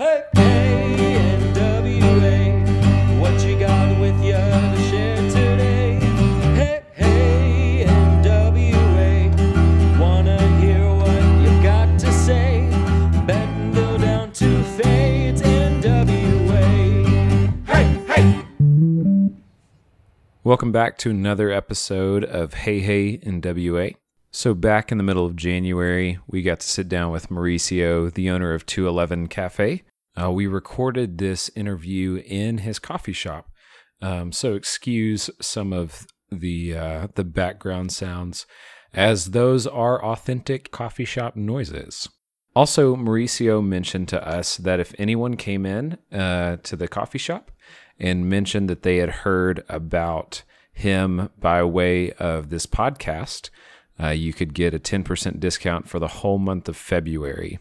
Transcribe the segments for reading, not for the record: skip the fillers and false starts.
Hey, hey, NWA, what you got with you to share today? Hey, hey, NWA, wanna hear what you've got to say? Bentonville down to Fayetteville, it's NWA. Hey, hey! Welcome back to another episode of Hey Hey NWA. So back in the middle of January, we got to sit down with Mauricio, the owner of 211 Cafe. We recorded this interview in his coffee shop, so excuse some of the background sounds, as those are authentic coffee shop noises. Also, Mauricio mentioned to us that if anyone came in to the coffee shop and mentioned that they had heard about him by way of this podcast, you could get a 10% discount for the whole month of February.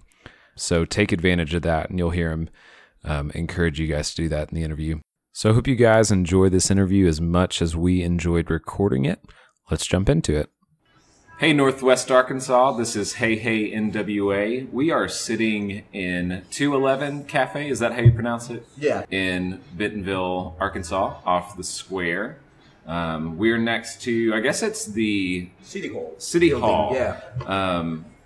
So take advantage of that, and you'll hear him encourage you guys to do that in the interview. So I hope you guys enjoy this interview as much as we enjoyed recording it. Let's jump into it. Hey, Northwest Arkansas. This is Hey Hey NWA. We are sitting in 211 Cafe. Is that how you pronounce it? Yeah. In Bentonville, Arkansas, off the square. We're next to, I guess it's the City Hall. Yeah.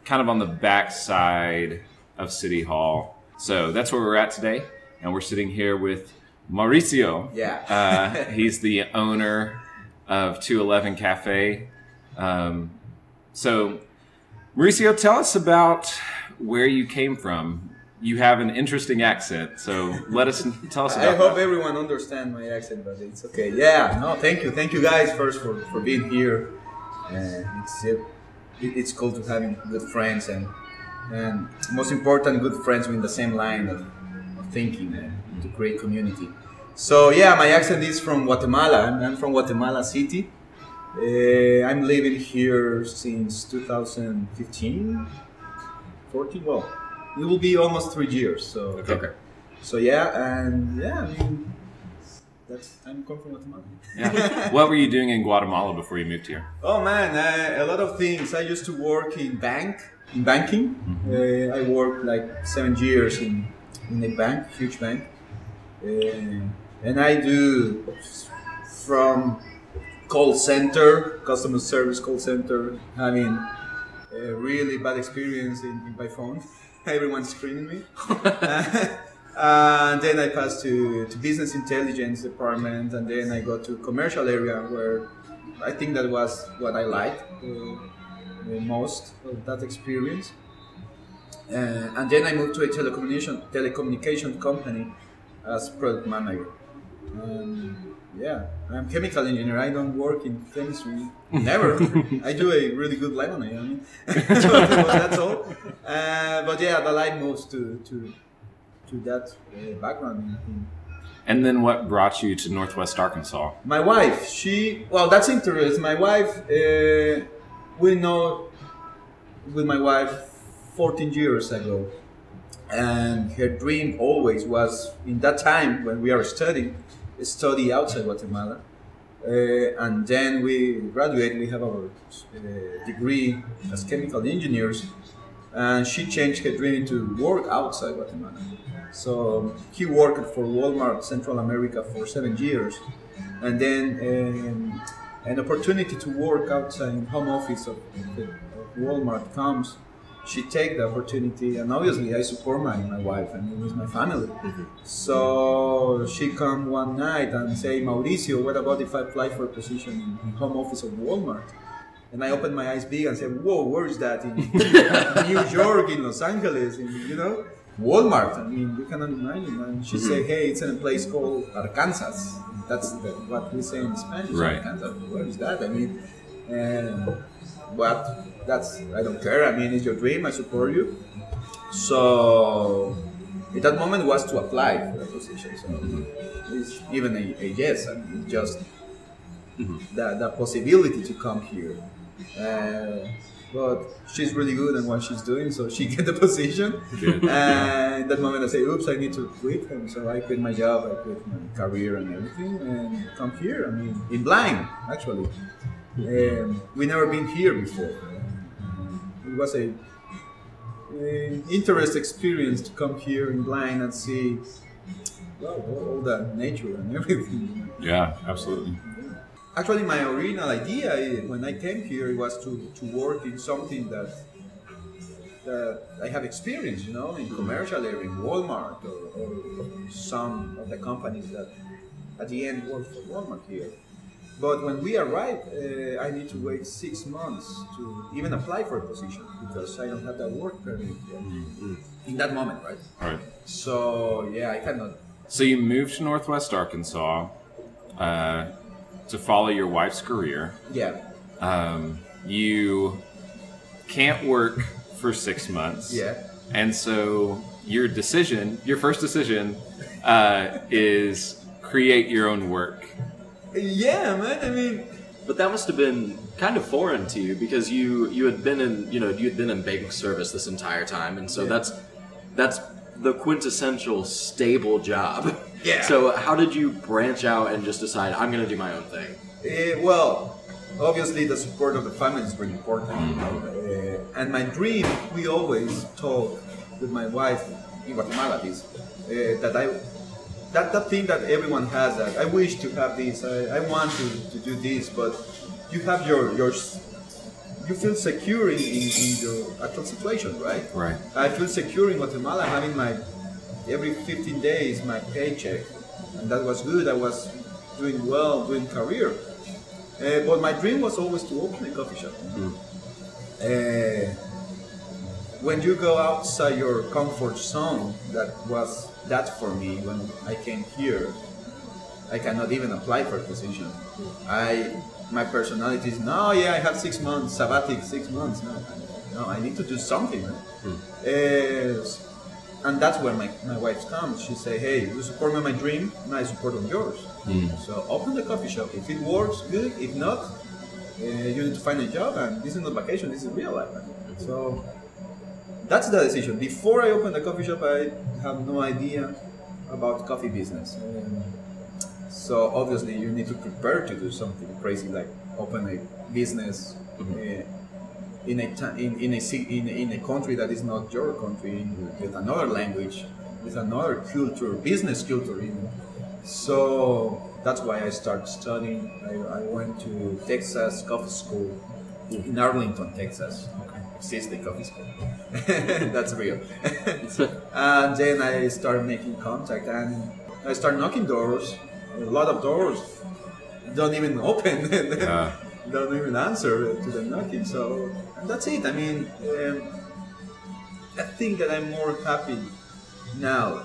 Kind of on the back side of City Hall. So that's where we're at today. And we're sitting here with Mauricio. Yeah. He's the owner of 211 Cafe. So Mauricio, tell us about where you came from. You have an interesting accent, so tell us about it. I hope everyone understands my accent, but it's okay. Yeah, no, thank you guys first for being here. It's cool to having good friends and most important, good friends with the same line of thinking and to create community. So yeah, my accent is from Guatemala. I'm from Guatemala City. I'm living here since 2015, 14, well. It will be almost 3 years, so okay. So I'm coming from Guatemala. Yeah. What were you doing in Guatemala before you moved here? Oh man, a lot of things. I used to work in banking. Mm-hmm. I worked like 7 years in a bank, huge bank, and I do from call center, customer service call center, having a really bad experience by phone. Everyone's screaming me. And then I passed to business intelligence department, and then I got to commercial area, where I think that was what I liked the most of that experience. And then I moved to a telecommunication company as product manager. Yeah, I'm chemical engineer. I don't work in chemistry. Never. I do a really good lemonade. I mean, that's all. But yeah, the light moves to that background. And then, what brought you to Northwest Arkansas? My wife. That's interesting. My wife. We know with my wife 14 years ago, and her dream always was, in that time when we are study outside Guatemala, and then we graduate, we have our degree as chemical engineers, and she changed her dream to work outside Guatemala. So he worked for Walmart Central America for 7 years, and then an opportunity to work outside home office of Walmart comes. She take the opportunity, and obviously I support my wife and with my family. Mm-hmm. So she come one night and say, Mauricio, what about if I apply for a position in home office of Walmart? And I opened my eyes big and said, whoa, where is that? In New York, in Los Angeles, Walmart. I mean, you cannot imagine. And she said, hey, it's in a place called Arkansas. That's what we say in Spanish. Right. Arkansas. Where is that? I mean, but I don't care. I mean, it's your dream. I support you. So, at that moment, was to apply for a position. So, it's even a yes. I mean, just the possibility to come here. But she's really good at what she's doing, so she get the position. And at that moment, I say, "Oops, I need to quit." And so I quit my job, I quit my career, and everything, and come here. I mean, in blind, actually. We never been here before. It was a interest experience to come here in blind and see all that nature and everything. Yeah, absolutely. Actually, my original idea when I came here it was to work in something that I have experience, you know, in commercial area, in Walmart or some of the companies that at the end work for Walmart here. But when we arrive, I need to wait 6 months to even apply for a position because I don't have that work permit yet. Mm-hmm. In that moment, right? Right. So, yeah, I cannot. So you moved to Northwest Arkansas to follow your wife's career. Yeah. You can't work for 6 months. Yeah. And so your decision, your first decision is create your own work. Yeah, man, I mean... But that must have been kind of foreign to you because you had been in, you know, you had been in banking service this entire time, and so that's the quintessential stable job. Yeah. So how did you branch out and just decide, I'm going to do my own thing? Well, obviously the support of the family is very important, you know, and my dream, we always talk with my wife in Guatemala, is that I... That's the thing that everyone has. That I wish to have this. I want to do this, but you have you feel secure in your actual situation, right? Right. I feel secure in Guatemala, having my every 15 days my paycheck, and that was good. I was doing well, doing career. But my dream was always to open a coffee shop. Mm-hmm. When you go outside your comfort zone, that for me when I came here. I cannot even apply for a position. My personality is I have 6 months sabbatic, 6 months. No, I need to do something. And that's where my wife comes. She say, "Hey, you support me on my dream, and I support on yours." Mm. So open the coffee shop. If it works, good. If not, you need to find a job. And this is not vacation. This is real life. Man. So. That's the decision. Before I opened the coffee shop, I have no idea about coffee business. So obviously you need to prepare to do something crazy like open a business in a country that is not your country, with another language, with another culture, business culture even. So that's why I started studying. I went to Texas Coffee School in Arlington, Texas. Since the coffee school. That's real. And then I started making contact and I started knocking doors. A lot of doors don't even open. Don't even answer to the knocking. So and that's it. I mean, I think that I'm more happy now.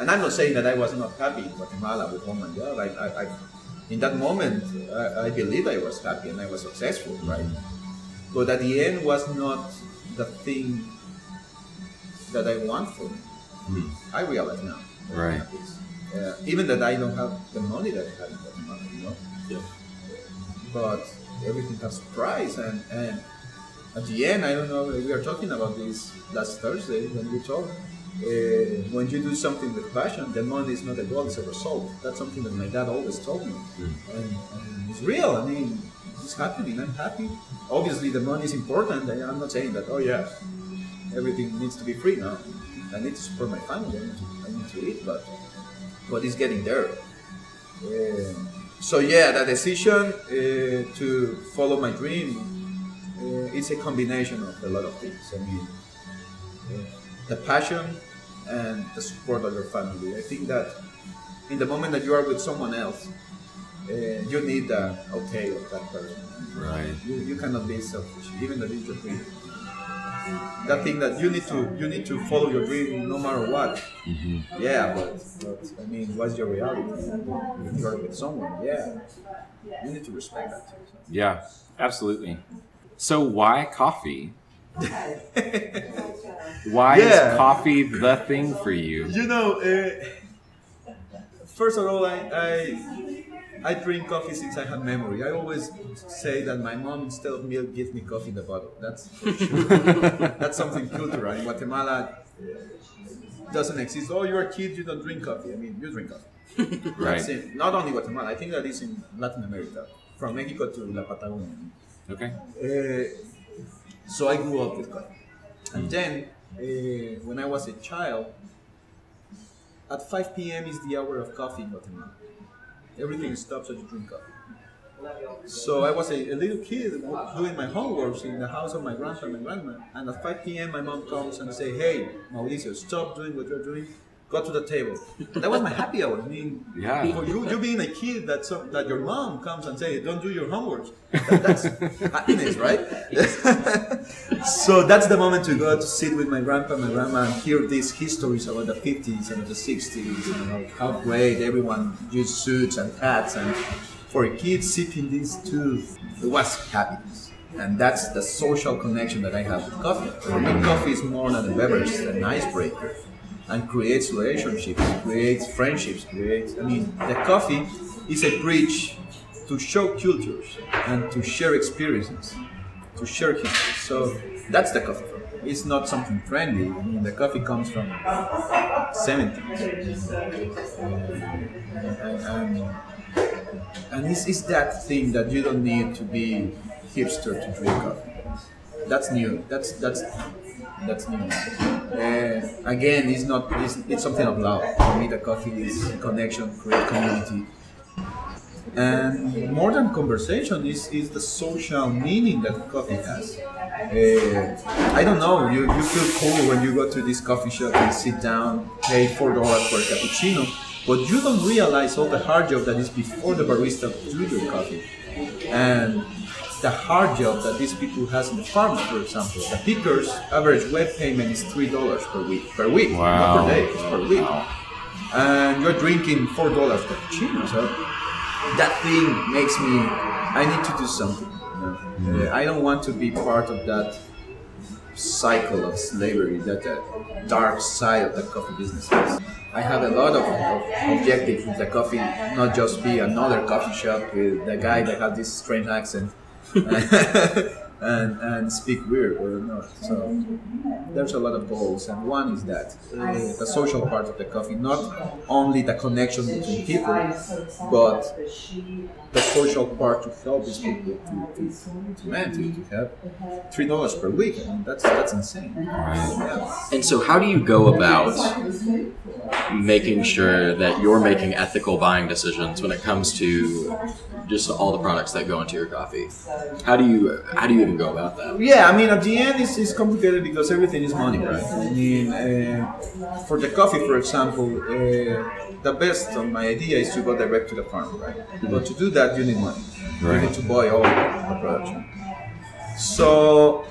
And I'm not saying that I was not happy in Guatemala with one and the other. In that moment, I believe I was happy and I was successful, right? But at the end was not the thing that I want for me. Mm. I realize now. Right. Even that I don't have the money that I had in that month, you know? Yeah. But everything has price and at the end, I don't know, we are talking about this last Thursday when we talked. When you do something with passion, the money is not a goal, it's a result. That's something that my dad always told me. Mm. And it's real, I mean. It's happening, I'm happy. Obviously the money is important, and I'm not saying that, everything needs to be free now. I need to support my family, I need to eat, but it's getting there. So the decision to follow my dream, it's a combination of a lot of things. I mean, the passion and the support of your family. I think that in the moment that you are with someone else, you need the okay of that person. Right. You cannot be selfish, even though it's your dream. That thing that you need to follow your dream no matter what. Mm-hmm. Yeah, but I mean, what's your reality? If you're with someone, you need to respect that too. So. Yeah, absolutely. So why coffee? Why is coffee the thing for you? You know, first of all, I drink coffee since I have memory. I always say that my mom, instead of milk, gives me coffee in the bottle. That's for sure. That's something cultural. In Guatemala, it doesn't exist. Oh, you're a kid, you don't drink coffee. I mean, you drink coffee. Right. That's it. Not only Guatemala. I think that is in Latin America, from Mexico to La Patagonia. Okay. So I grew up with coffee. And then, when I was a child, at 5 p.m. is the hour of coffee in Guatemala. Everything stops as you drink coffee. So I was a little kid doing my homework in the house of my grandpa and my grandma. And at 5 p.m. my mom comes and says, "Hey, Mauricio, stop doing what you're doing. Go to the table." That was my happy hour. I mean, yeah. For you being a kid, that that your mom comes and says, "Don't do your homework." That's happiness, right? So that's the moment to go to sit with my grandpa and my grandma and hear these histories about the 50s and the 60s and how great everyone used suits and hats. And for a kid sipping these two, it was happiness. And that's the social connection that I have with coffee. For me, coffee is more than a beverage, an icebreaker. And creates relationships, creates friendships, I mean, the coffee is a bridge to show cultures and to share experiences, to share history. So that's the coffee. It's not something trendy. I mean, the coffee comes from the 70s. And this is that thing that you don't need to be hipster to drink coffee. That's new. That's new. Again, it's not. It's something of love. For me, the coffee is connection, create community, and more than conversation is the social meaning that coffee has. I don't know. You feel cool when you go to this coffee shop and sit down, pay $4 for a cappuccino, but you don't realize all the hard job that is before the barista do your coffee, and the hard job that these people has in the farm, for example. The pickers' average web payment is $3 per week, wow. Not per day, it's per week. Wow. And you're drinking $4 cappuccino, so that thing makes me, I need to do something. You know? I don't want to be part of that cycle of slavery, that dark side of the coffee business is. I have a lot of objectives with the coffee, not just be another coffee shop with the guy that has this strange accent. and speak weird or not. So there's a lot of goals, and one is that the social part of the coffee, not only the connection between people, but the social part to help these people to have $3 per week. I mean, that's insane. Yeah. And so, how do you go about making sure that you're making ethical buying decisions when it comes to just all the products that go into your coffee? How do you even go about that? Yeah, I mean, at the end, it's complicated because everything is money, right? I mean, for the coffee, for example, the best of my idea is to go direct to the farm, right? Mm-hmm. But to do that, you need money. Right. You need to buy all the production. So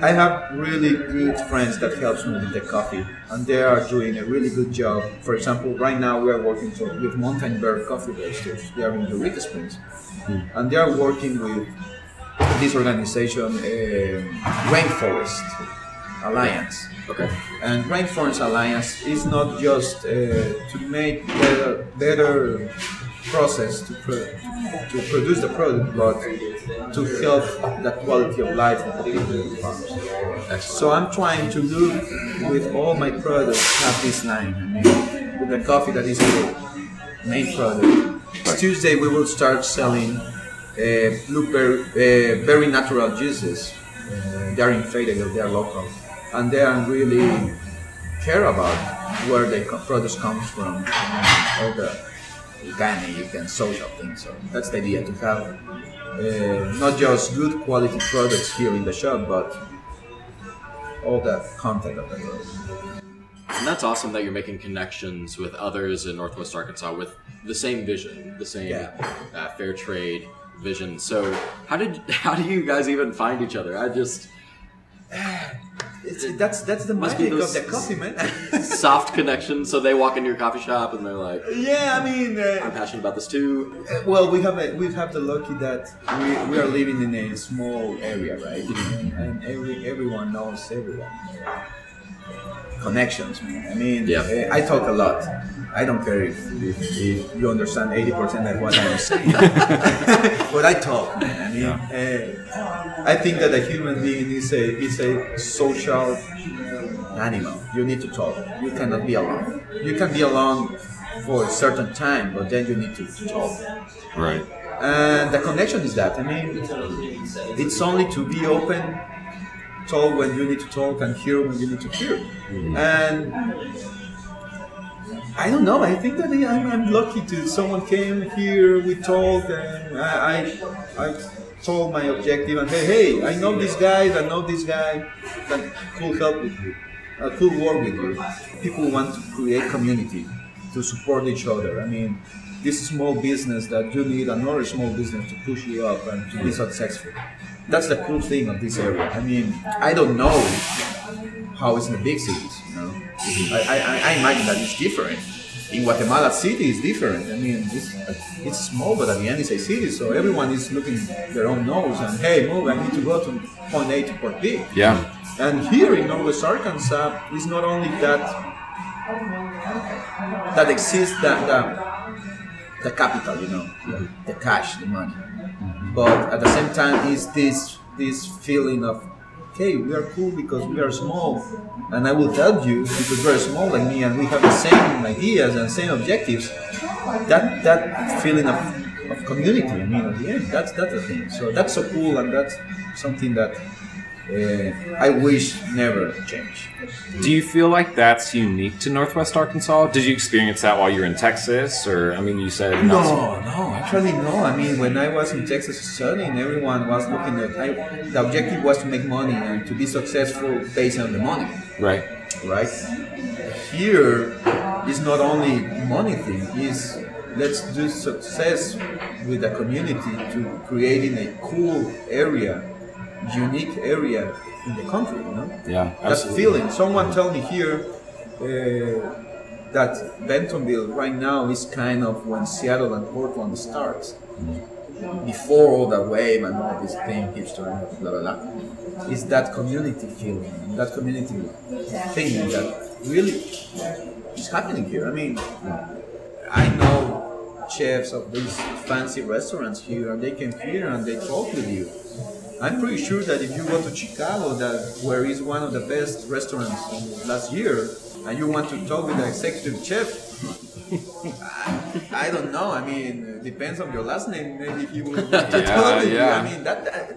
I have really good friends that helps me with the coffee, and they are doing a really good job. For example, right now we are working with Mountain Bear Coffee Roasters. They are in Eureka Springs, and they are working with this organization, Rainforest Alliance. Okay. And Rainforest Alliance is not just to make better process to produce the product, but to help the quality of life of the people in the farms. So I'm trying to do with all my products have this line. I mean, with the coffee that is the main product. Right. Tuesday we will start selling blueberry, very natural juices. They are in Fayetteville, they are local, and they are really care about where the produce comes from, all the organic and social things. So that's the idea, to have not just good quality products here in the shop, but all the content of the world. And that's awesome that you're making connections with others in Northwest Arkansas with the same vision, the same fair trade vision. So how do you guys even find each other? I just that's the magic of the coffee, man. Soft connection. So they walk into your coffee shop and they're like, "Yeah, I mean, I'm passionate about this too." Well, we have the lucky that we are living in a small area, right? And everyone knows everyone. Connections, man. I mean, I talk a lot. I don't care if you understand 80% of what I'm saying, but I talk, man. I mean, I think that a human being is a social animal. You need to talk. You cannot be alone. You can be alone for a certain time, but then you need to talk. Right. And the connection is that. I mean, it's only to be open talk when you need to talk and hear when you need to hear. Mm-hmm. And I don't know, I think that I'm lucky to someone came here, we talked, and I told my objective and hey, I know this guy, that could help with you, could work with you. People want to create community to support each other. I mean, this small business that you need another small business to push you up and to be successful. That's the cool thing of this area. I mean, I don't know how it's in the big cities, you know. I imagine that it's different. In Guatemala City is different. I mean, it's small, but at the end it's a city, so everyone is looking their own nose and hey, move, I need to go to point A to point B. Yeah. And here in Northwest Arkansas, it's not only that exists the capital, you know, mm-hmm. the cash, the money, mm-hmm. but at the same time is this feeling of hey, we are cool because we are small, and I will tell you because we are small like me and we have the same ideas and same objectives. That feeling of community. I mean, at the end, that's the thing. So that's so cool, and that's something that I wish never changed. Do you feel like that's unique to Northwest Arkansas? Did you experience that while you were in Texas, or I mean, you said no, actually no. I mean, when I was in Texas studying, everyone was looking at the objective was to make money and to be successful based on the money. Right. Here is not only money thing. Is let's do success with the community to creating a cool area. Unique area in the country, you know? Yeah, absolutely. That feeling. Someone told me here that Bentonville right now is kind of when Seattle and Portland starts. Mm-hmm. Before all the wave and all this thing, hipster, blah, blah, blah. It's that community feeling, that community thing that really is happening here. I mean, I know chefs of these fancy restaurants here, and they came here and they talk with you. I'm pretty sure that if you go to Chicago, where is one of the best restaurants last year, and you want to talk with the executive chef, I don't know. I mean, it depends on your last name. Maybe he will want to talk with you. I mean,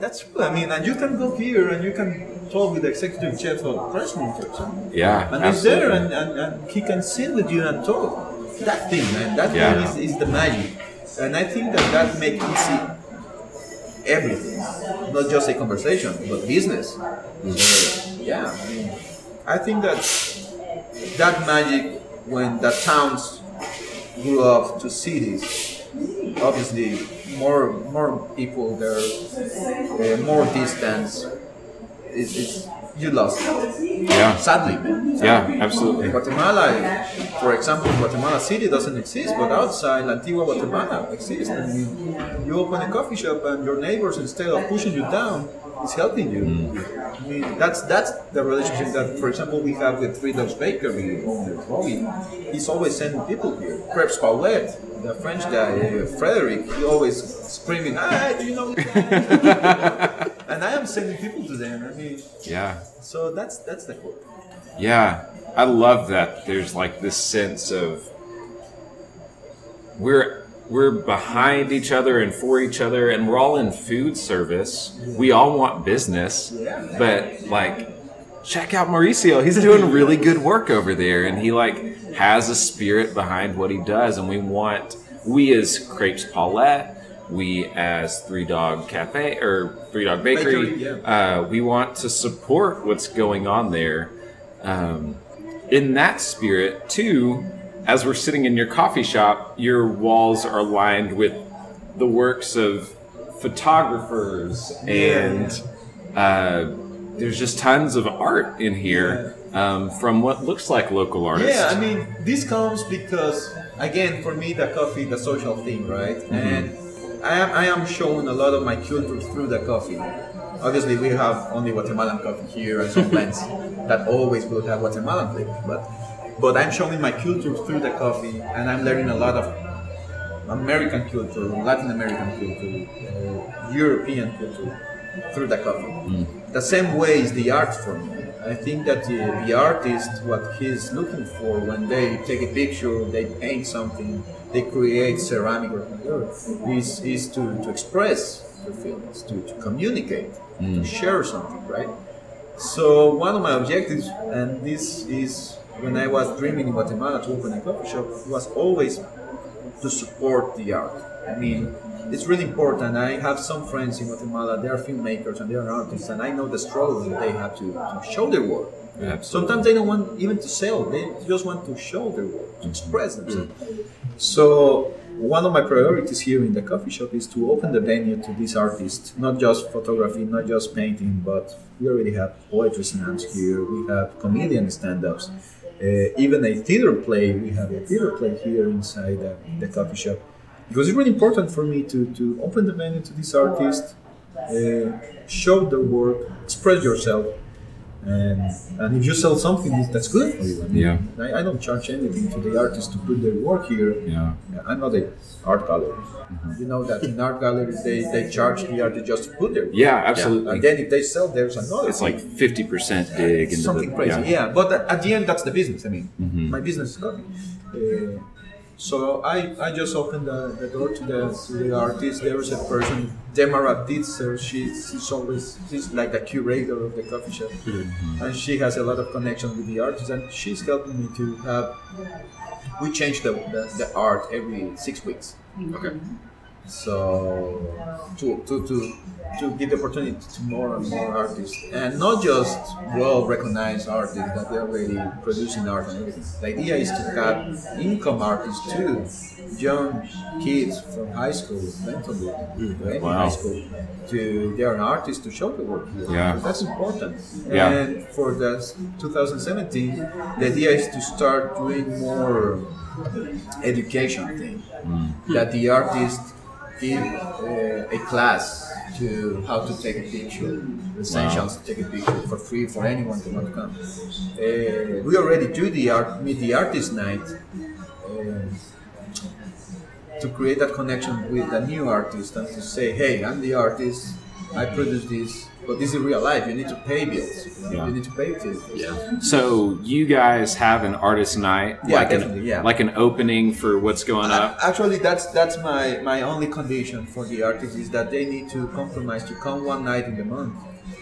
that's true. I mean, and you can go here and you can talk with the executive chef of Frederick, for example. Yeah, and he's there, and he can sit with you and talk. That thing, man. That thing is the magic, and I think that makes easy. Everything, not just a conversation, but business. Mm-hmm. Yeah, I mean, I think that magic when the towns grew up to cities, obviously more people there, more distance. It's you lost it. Yeah, sadly. Yeah, absolutely. Guatemala, for example, Guatemala City doesn't exist, but outside Antigua Guatemala exists. I mean, you open a coffee shop and your neighbors, instead of pushing you down, is helping you. Mm. I mean, that's the relationship that, for example, we have with 3 Dogs Bakery owner Robbie. He's always sending people here. Crepes Paulette, the French guy Frederick, he always screaming, "Ah, do you know?" And I am sending people to them. I mean, so that's the hope. Yeah, I love that. There's like this sense of we're behind each other and for each other, and we're all in food service. We all want business, but like, check out Mauricio. He's doing really good work over there, and he like has a spirit behind what he does. And we as Crepes Paulette, we as 3 Dog Cafe or 3 Dog Bakery, we want to support what's going on there. In that spirit too. As we're sitting in your coffee shop, your walls are lined with the works of photographers, and there's just tons of art in here from what looks like local artists. Yeah, I mean, this comes because, again, for me, the coffee, the social thing, right? Mm-hmm. And I am showing a lot of my culture through the coffee. Obviously, we have only Guatemalan coffee here and some blends that always will have Guatemalan flavor, but I'm showing my culture through the coffee, and I'm learning a lot of American culture, Latin American culture, European culture through the coffee. Mm. The same way is the art for me. I think that the artist, what he's looking for when they take a picture, they paint something, they create ceramic or whatever, is to express their feelings, to communicate, to share something, right? So one of my objectives, and this is when I was dreaming in Guatemala to open a coffee shop, was always to support the art. I mean, it's really important. I have some friends in Guatemala, they are filmmakers and they are artists, and I know the struggle that they have to show their work. Absolutely. Sometimes they don't want even to sell, they just want to show their work, to express themselves. Mm-hmm. So one of my priorities here in the coffee shop is to open the venue to these artists, not just photography, not just painting, but we already have poetry slams here, we have comedian stand-ups, even a theater play. We have a theater play here inside the coffee shop. Because it's really important for me to open the venue to these artists, show their work, express yourself, and if you sell something, that's good for you. I mean, yeah. I don't charge anything to the artists to put their work here. Yeah. I'm not an art gallery. Mm-hmm. You know that in art galleries, they charge the artist just to put their work. Yeah, absolutely. Yeah. And then if they sell, there's another. It's like 50% dig. Something crazy, yeah. But at the end, that's the business. I mean, mm-hmm. My business is coffee. So I just opened the door to the artist. There is a person, Demara Dietzer. She's like the curator of the coffee shop, mm-hmm. and she has a lot of connections with the artists. And she's helping me to have. We change the art every 6 weeks. Mm-hmm. Okay. So to give the opportunity to more and more artists, and not just well-recognized artists that they're already producing art. The idea is to have income artists too, young kids from high school, Bentonville, high school, they're an artist to show the work here. Yeah. That's important. Yeah. And for the 2017, the idea is to start doing more education thing, that the artists give a class to how to take a picture, essentials to take a picture for free for anyone to want to come. We already do meet the artist night to create that connection with a new artist and to say, hey, I'm the artist, I produce this, but this is real life, you need to pay bills. Yeah. You need to pay bills. Yeah. So you guys have an artist night, like an opening for what's going up? Actually, that's my only condition for the artists is that they need to compromise to come one night in the month,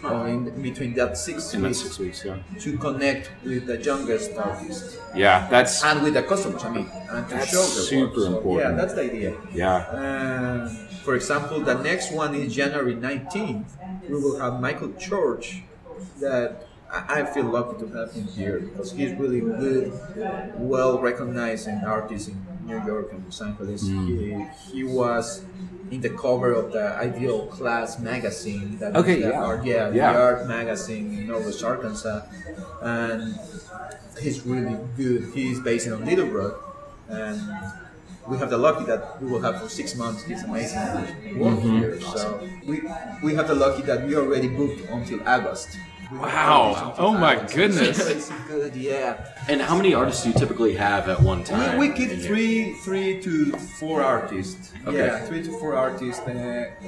or in between that 6 weeks, to connect with the youngest artists. Yeah, that's... And with the customers, I mean, and to show them. Super important. Yeah, that's the idea. Yeah. For example, the next one is January 19th. We will have Michael Church, that I feel lucky to have him here because he's really good, well-recognized artist in New York and Los Angeles. He was in the cover of the Ideal Class magazine. That the art magazine in Northwest Arkansas. And he's really good. He's based in Little Rock. And we have the lucky that we will have for 6 months this amazing work here. So we have the lucky that we already booked until August. Wow! Oh my goodness! It's good, yeah. And how many artists do you typically have at one time? We keep three to four artists. Okay. Yeah, 3 to 4 artists,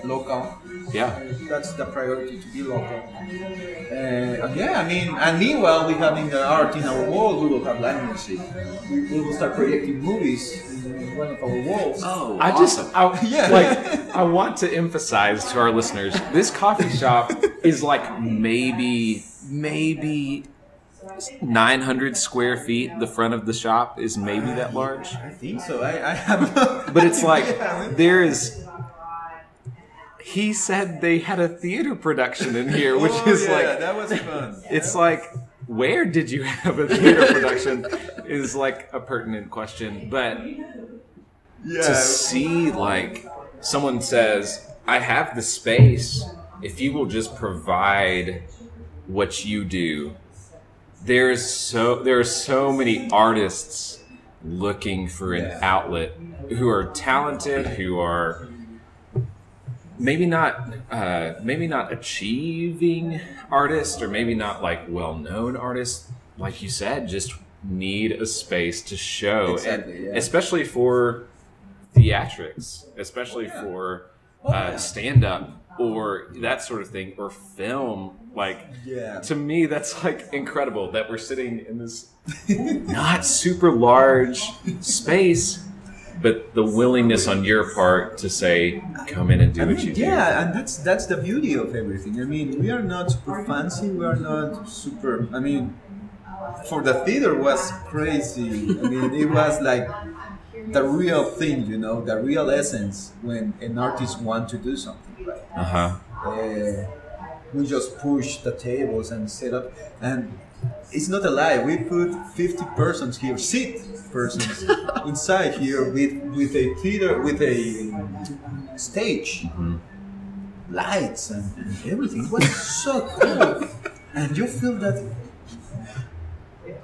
local. Yeah. That's the priority, to be local. And meanwhile, we have in the art in our world, we will have live music. We will start projecting movies in one of our walls. Oh, I want to emphasize to our listeners, this coffee shop is like maybe 900 square feet. The front of the shop is maybe that large. I think so. I have. But it's like there is. He said they had a theater production in here, which is that was fun. It's like, where did you have a theater production? Is like a pertinent question, but to see like someone says, I have the space. If you will just provide what you do, there are so many artists looking for an outlet who are talented, who are maybe not achieving artists, or maybe not like well-known artists, like you said, just need a space to show, especially for theatrics, for stand-up, or that sort of thing, or film. To me, that's like incredible that we're sitting in this not super large space, But the willingness on your part to say, come in and do what you do. Yeah, and that's the beauty of everything. I mean, we are not super fancy. We are not super... I mean, for the theater was crazy. I mean, it was like the real thing, you know, the real essence when an artist wants to do something, right? We just push the tables and set up, and it's not a lie. We put 50 persons here, seat persons inside here with a theater, with a stage, lights and everything. It was so cool, and you feel that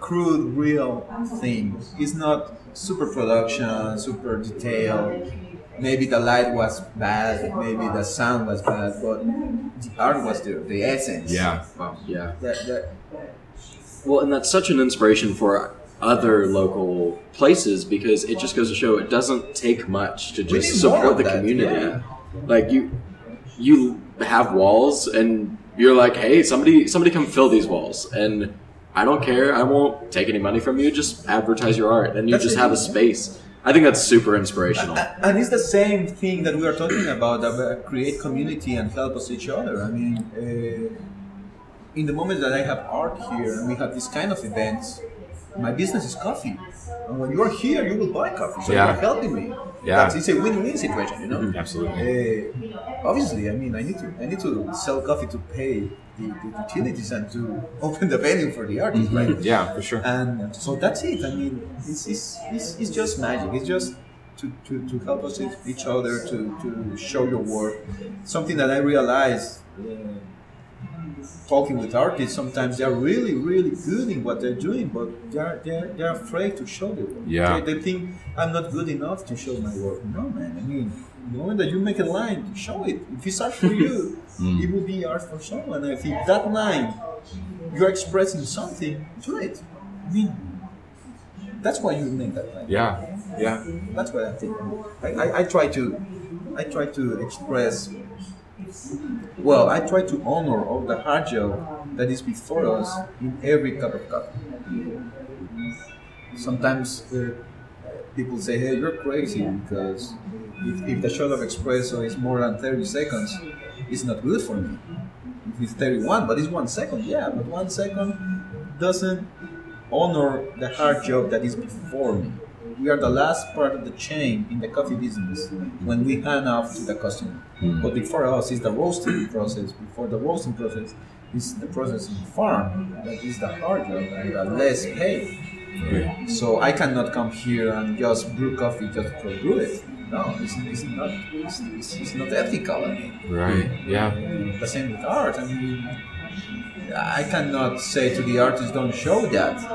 crude, real thing. It's not super production, super detail. Maybe the light was bad, maybe the sound was bad, but the art was there, the essence. Yeah, wow, yeah. Well, and that's such an inspiration for other local places, because it just goes to show it doesn't take much to just support the community. Yeah. Like you have walls, and you're like, hey, somebody come fill these walls, and I don't care, I won't take any money from you. Just advertise your art, and you just have a space. I think that's super inspirational. And it's the same thing that we are talking about, about create community and help us each other. I mean, in the moment that I have art here and we have this kind of events, my business is coffee. And when you're here, you will buy coffee. So you're helping me. Yeah. It's a win-win situation, you know? Mm-hmm. Absolutely. Obviously, I mean, I need to sell coffee to pay the utilities and to open the venue for the artist, right? Yeah, for sure. And so that's it. I mean, it's just magic. It's just to help us with each other, to show your work. Something that I realized talking with artists, sometimes they're really, really good in what they're doing, but they're afraid to show their work. Yeah. They think, I'm not good enough to show my work. No, man. I mean, the moment that you make a line, show it. If it's art for you, it will be art for someone. And if that line, you're expressing something, do it. I mean, that's why you make that line. Yeah, yeah. That's what I think. I try to express. Well, I try to honor all the hard job that is before us in every cup of coffee. Sometimes people say, hey, you're crazy, because if the shot of espresso is more than 30 seconds, it's not good for me. If it's 31, but it's 1 second, yeah, but 1 second doesn't honor the hard job that is before me. We are the last part of the chain in the coffee business when we hand off to the customer. But before us is the roasting process. Before the roasting process is the process in the farm. That is the hard job and the less paid. Yeah. So I cannot come here and just brew coffee just to brew it. No, it's not ethical. I mean. Right. Yeah. The same with art. I mean, I cannot say to the artist, don't show that.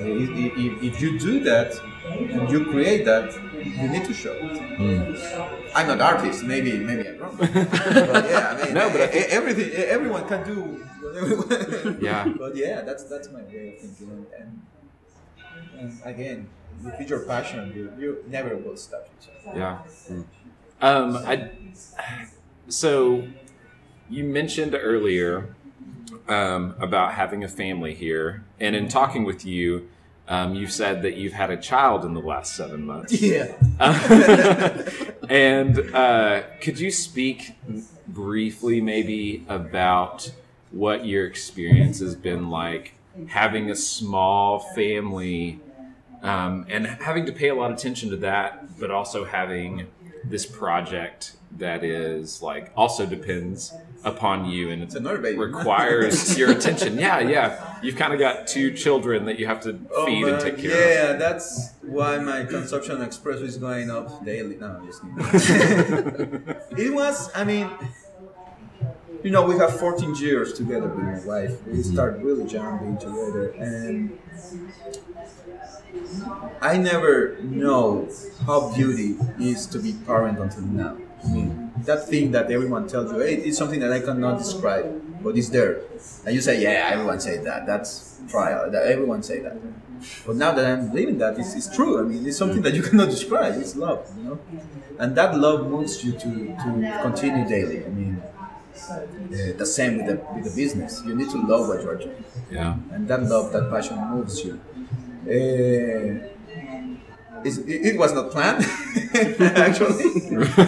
If you do that, and you create that, you need to show it. I'm not an artist, maybe I'm wrong. But yeah, I mean, no, but everyone can do whatever. Yeah. But yeah, that's my way of thinking. And again, with your passion, you never will stop yourself. Yeah. So you mentioned earlier about having a family here, and in talking with you, you've said that you've had a child in the last 7 months. Yeah. And could you speak briefly maybe about what your experience has been like having a small family and having to pay a lot of attention to that, but also having this project that is like also depends upon you and it requires your attention. Yeah. You've kind of got two children that you have to feed and take care of. Yeah, that's why my consumption espresso is going up daily. No, I'm just kidding. It was, I mean, you know, we have 14 years together with my wife. We start really young being together, and I never know how beauty is to be parent until now. That thing that everyone tells you, hey, it's something that I cannot describe, but it's there. And you say, yeah, everyone said that. That's trial. Everyone say that. But now that I'm living that, it's true. I mean, it's something that you cannot describe. It's love, you know? And that love moves you to continue daily. I mean, the same with the business. You need to love what you're doing. Yeah. And that love, that passion moves you. It was not planned, actually.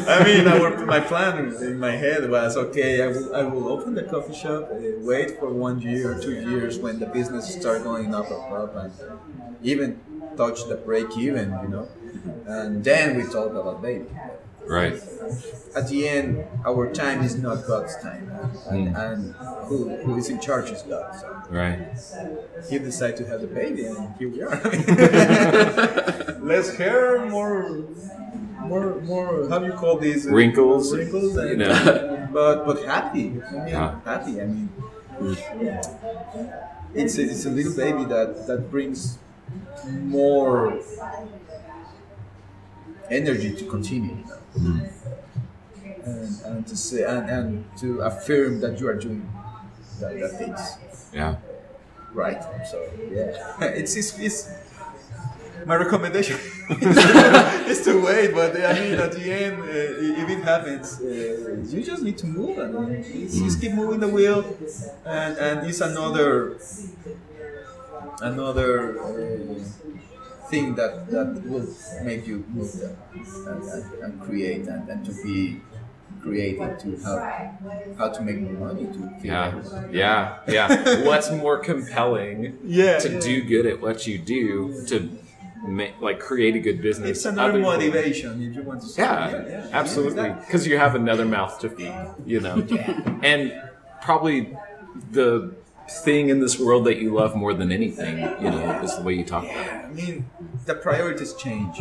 I mean, my plan in my head was, okay, I will open the coffee shop, wait for 1 year or 2 years when the business starts going up, and even touch the break-even, you know, and then we talk about baby. Right. At the end, our time is not God's time, and who is in charge is God. So. Right. He decided to have the baby, and here we are. Less hair, more. How do you call these wrinkles? Wrinkles, and, you know. but happy. I mean, happy. I mean, it's a little baby that brings more energy to continue, you know? And to say and to affirm that you are doing that things. Yeah. Right. So yeah, it's my recommendation is to wait. But I mean, at the end, if it happens, you just need to move. I mean, just keep moving the wheel, and it's another. Thing that will make you move and create and to be creative, to how to make more money, to yeah. What's more compelling to do good at what you do, to make, like, create a good business. It's another motivation if you want to start. Yeah, absolutely, because you have another mouth to feed, you know. And probably the thing in this world that you love more than anything, you know, is the way you talk about it. I mean, the priorities change.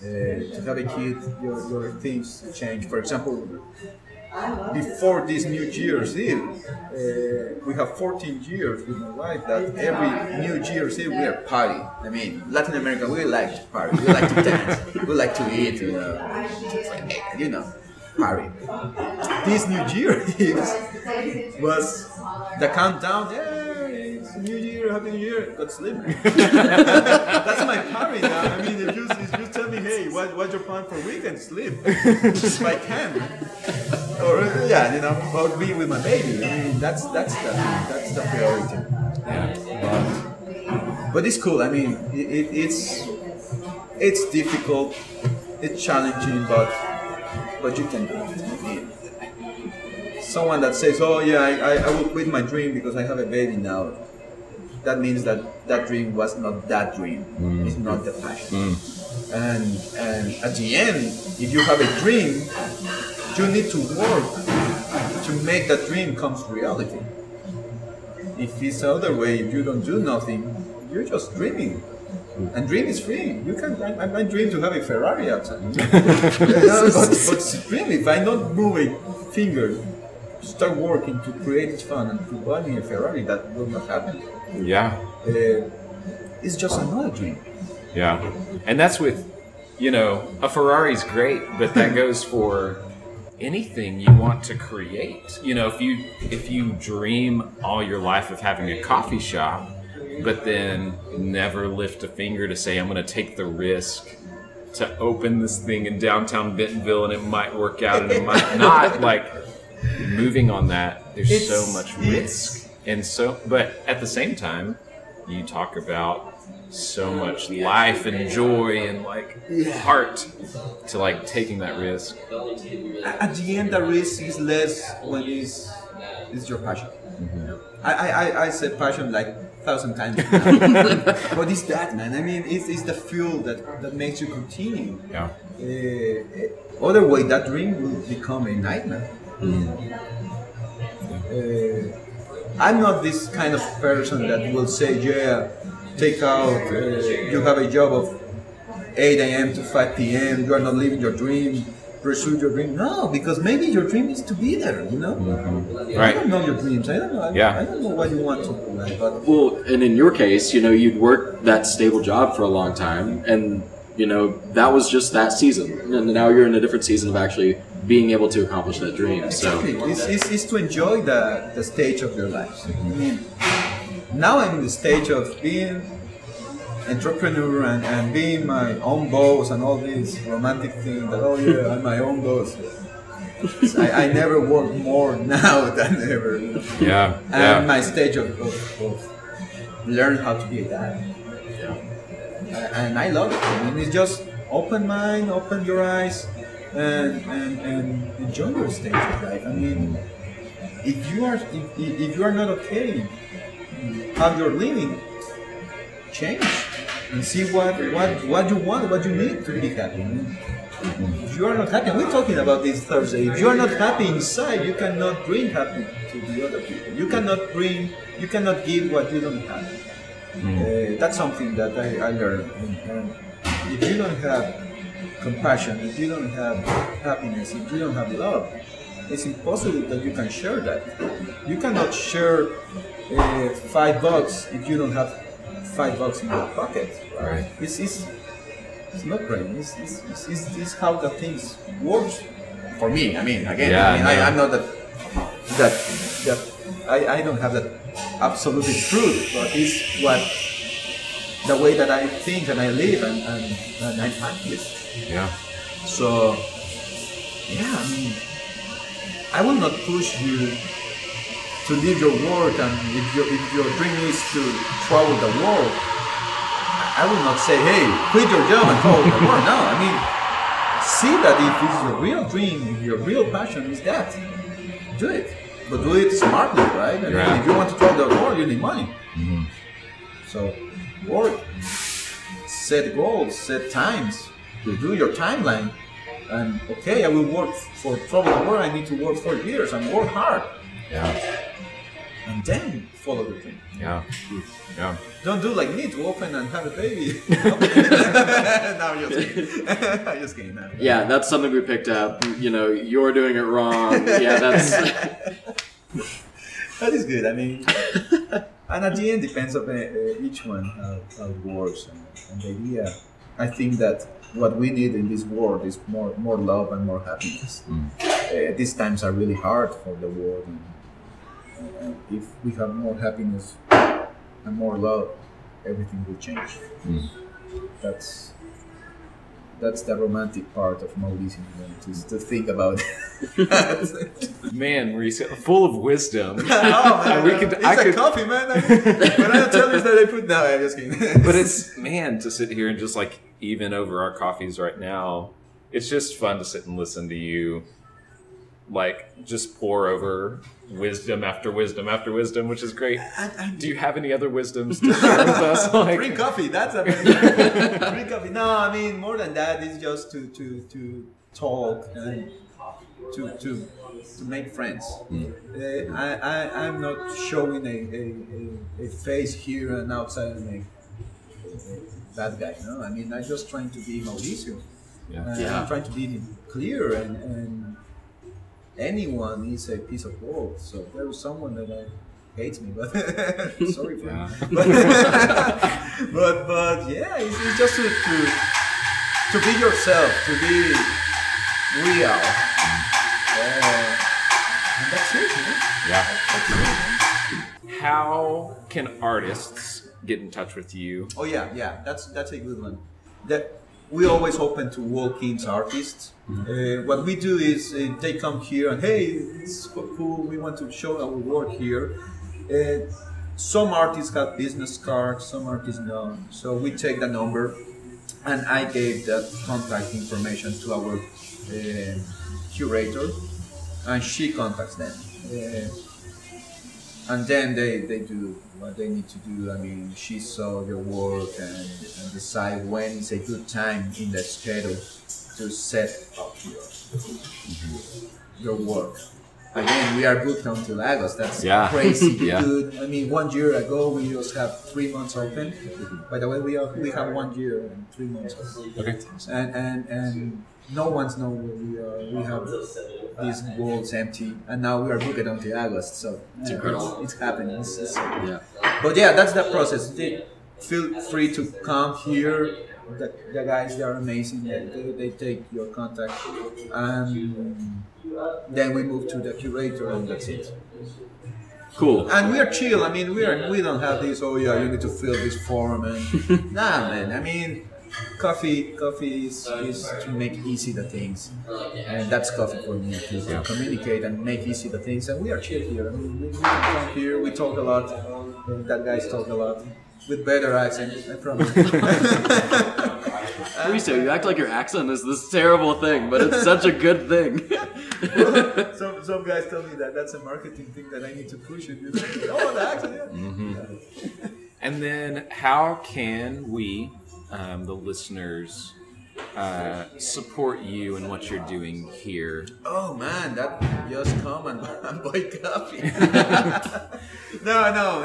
To have a kid, your things change. For example, before this New Year's Eve, we have 14 years with my wife that every New Year's Eve we are party. I mean, Latin America, we like to party, we like to dance, we like to eat, you know. Party. This New Year was the countdown. Yeah, it's New Year, Happy New Year. Got sleeping. That's my party now. I mean, if you tell me, hey, what's your plan for weekend? Sleep if I can, or you know, or be with my baby. I mean, that's the priority. Yeah. But it's cool. I mean, it's difficult. It's challenging, but you can do it. Someone that says, oh yeah, I will quit my dream because I have a baby now, that means that dream was not that dream. It's not the passion. And at the end, if you have a dream, you need to work to make that dream come to reality. If it's the other way, if you don't do nothing, you're just dreaming. And dream is free. You can. I dream to have a Ferrari outside. But really, if I don't move a finger, start working to create it fun and to buy me a Ferrari, that will not happen. Yeah. It's just another dream. Yeah. And that's with, you know, a Ferrari's great, but that goes for anything you want to create. You know, if you dream all your life of having a coffee shop, but then never lift a finger to say, I'm going to take the risk to open this thing in downtown Bentonville, and it might work out and it might not. Like, moving on that, there's so much risk. And so, but at the same time, you talk about so much life and joy and, like, heart to, like, taking that risk. At the end, the risk is less when it's your passion. Mm-hmm. I said passion like 1,000 times now. But it's that, man. I mean, it's the fuel that makes you continue. Yeah. Other way, that dream will become a nightmare. I'm not this kind of person that will say, yeah, take out, you have a job of 8 a.m. to 5 p.m., you are not living your dream, pursue your dream. No, because maybe your dream is to be there, you know? Mm-hmm. Right. I don't know your dreams. I don't know. I don't know what you want to do. Like, but well, and in your case, you know, you'd worked that stable job for a long time, and, you know, that was just that season. And now you're in a different season of actually being able to accomplish that dream. So it's to enjoy the stage of your life. Mm-hmm. Now I'm in the stage of being entrepreneur and being my own boss and all these romantic things that, oh yeah, I'm my own boss. So I never work more now than ever. Yeah. And my stage of learn how to be a dad. Yeah. and I love it. I mean, it's just open mind, open your eyes, and enjoy your stage of life. I mean, if you are not okay, how you're living, change and see what you want, what you need to be happy. If you are not happy, we're talking about this Thursday. If you are not happy inside, you cannot bring happy to the other people. You cannot give what you don't have. That's something that I learned. And if you don't have compassion, if you don't have happiness, if you don't have love, it's impossible that you can share that. You cannot share $5 if you don't have $5 in your pocket. Right? It's not right. It's how the things works. For me, I mean, again, yeah, I'm not that I don't have that absolute truth, but it's what the way that I think and I live and I practice. Yeah. So yeah, I mean, I will not push you to leave your work, and if your dream is to travel the world, I will not say, hey, quit your job and travel the world. No, I mean, see that if it's your real dream, if your real passion is that, do it. But do it smartly, right? I mean, if you want to travel the world, you need money. Mm-hmm. So work, set goals, set times, do your timeline. And okay, I will work for travel the world, I need to work for years and work hard. Yeah. And then follow the dream. Yeah. Yeah. Don't do like me to open and have a baby. No, I'm just kidding. I'm just kidding. Yeah, that's something we picked up. You know, you're doing it wrong. Yeah, that's... That is good. I mean, and at the end, depends on each one, how it works. And the idea, I think that what we need in this world is more love and more happiness. These times are really hard for the world. And if we have more happiness and more love, everything will change. That's the romantic part of Mauricio, is to think about it. Man, Mauricio, full of wisdom. Oh, man, I could coffee, man. When I tell you that I put down, I'm just kidding. But it's, man, to sit here and just like, even over our coffees right now, it's just fun to sit and listen to you, like, just pour over wisdom after wisdom after wisdom, which is great. Do you have any other wisdoms to share with us? Like, free coffee, that's amazing. Free coffee. No, I mean, more than that, it's just to talk and to make friends. I'm not showing a face here and outside and that guy, no? I mean, I'm just trying to be Mauricio. I'm trying to be clear, and anyone is a piece of gold. So there was someone that hates me, but sorry for him. But yeah, it's just to be yourself, to be real. And that's it, you know? Yeah. That's it. How can artists get in touch with you? Oh yeah, that's a good one. That we always open to walk-ins artists. What we do is they come here and hey, it's cool. We want to show our work here. Some artists have business cards, some artists don't. So we take the number, and I gave that contact information to our curator, and she contacts them. And then they do what they need to do. I mean, she saw your work and decide when is a good time in the schedule to set up your work. Again, we are booked until August. That's crazy. Good. I mean, 1 year ago, we just have 3 months open. By the way, we have 1 year and 3 months open. Okay. And no one's know where we are. We have these walls empty, and now we are booked until August. So it's happening. But yeah, that's the process. Feel free to come here. The guys, they are amazing. They take your contact, and then we move to the curator, and that's it. Cool. And we are chill. I mean, we don't have this. Oh yeah, you need to fill this form and nah, man. I mean. Coffee is to make easy the things, and that's coffee for me. To communicate and make easy the things, and we are chill here. I mean, we come here, we talk a lot. That guys talk a lot. With better accent, I promise. Mauricio, you act like your accent is this terrible thing, but it's such a good thing. Well, some guys tell me that that's a marketing thing that I need to push it. You know? Oh, the accent, yeah. Mm-hmm. And then how can we, the listeners, support you and what you're doing here? Oh man, that just come and buy coffee. No,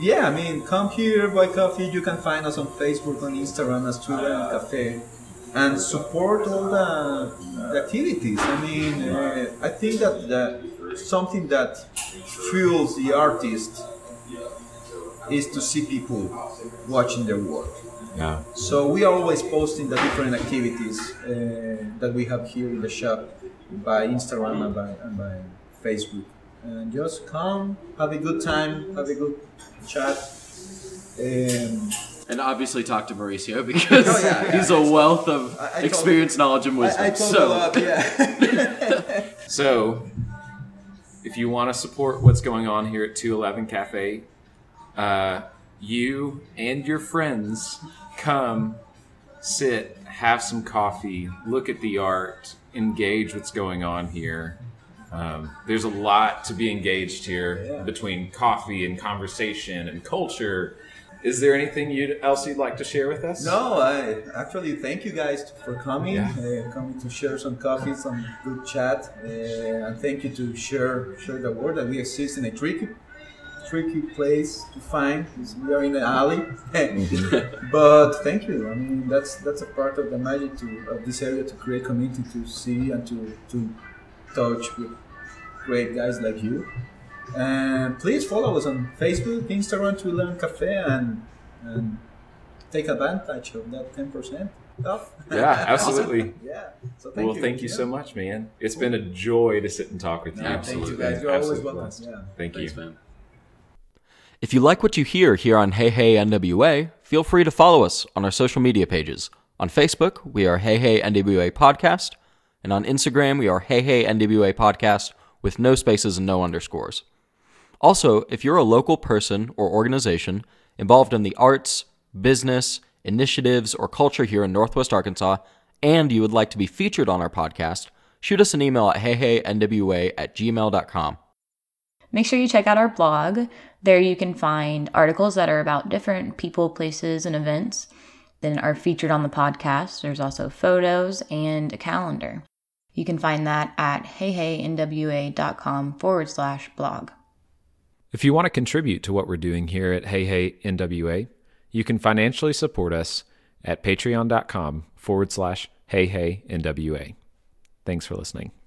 I mean, come here, buy coffee. You can find us on Facebook, on Instagram as 211 Cafe, and support all the activities. I mean, I think that something that fuels the artist is to see people watching their work. Yeah. So we are always posting the different activities that we have here in the shop by Instagram and by Facebook. And just come, have a good time, have a good chat. And obviously talk to Mauricio because he's a wealth of experience, knowledge, and wisdom. So if you want to support what's going on here at 211 Cafe, you and your friends come, sit, have some coffee, look at the art, engage what's going on here. There's a lot to be engaged here between coffee and conversation and culture. Is there anything else you'd like to share with us? No, I actually thank you guys for coming, coming to share some coffee, some good chat, and thank you to share the word that we exist in a tricky place to find. We are in an alley, but thank you. I mean, that's a part of the magic of this area, to create community, to see and to touch with great guys like you. And please follow us on Facebook, Instagram, 211 Cafe, and take advantage of that 10% off. Yeah, absolutely. Yeah. So thank you so much, man. It's been a joy to sit and talk with you. Absolutely. Thank you guys. You're absolutely always welcome. Yeah. Thanks, man. If you like what you hear here on Hey Hey NWA, feel free to follow us on our social media pages. On Facebook, we are Hey Hey NWA Podcast, and on Instagram, we are Hey Hey NWA Podcast with no spaces and no underscores. Also, if you're a local person or organization involved in the arts, business, initiatives, or culture here in Northwest Arkansas, and you would like to be featured on our podcast, shoot us an email at heyheynwa@gmail.com. Make sure you check out our blog. There you can find articles that are about different people, places, and events that are featured on the podcast. There's also photos and a calendar. You can find that at heyheynwa.com/blog. If you want to contribute to what we're doing here at Hey Hey NWA, you can financially support us at patreon.com/heyheynwa. Thanks for listening.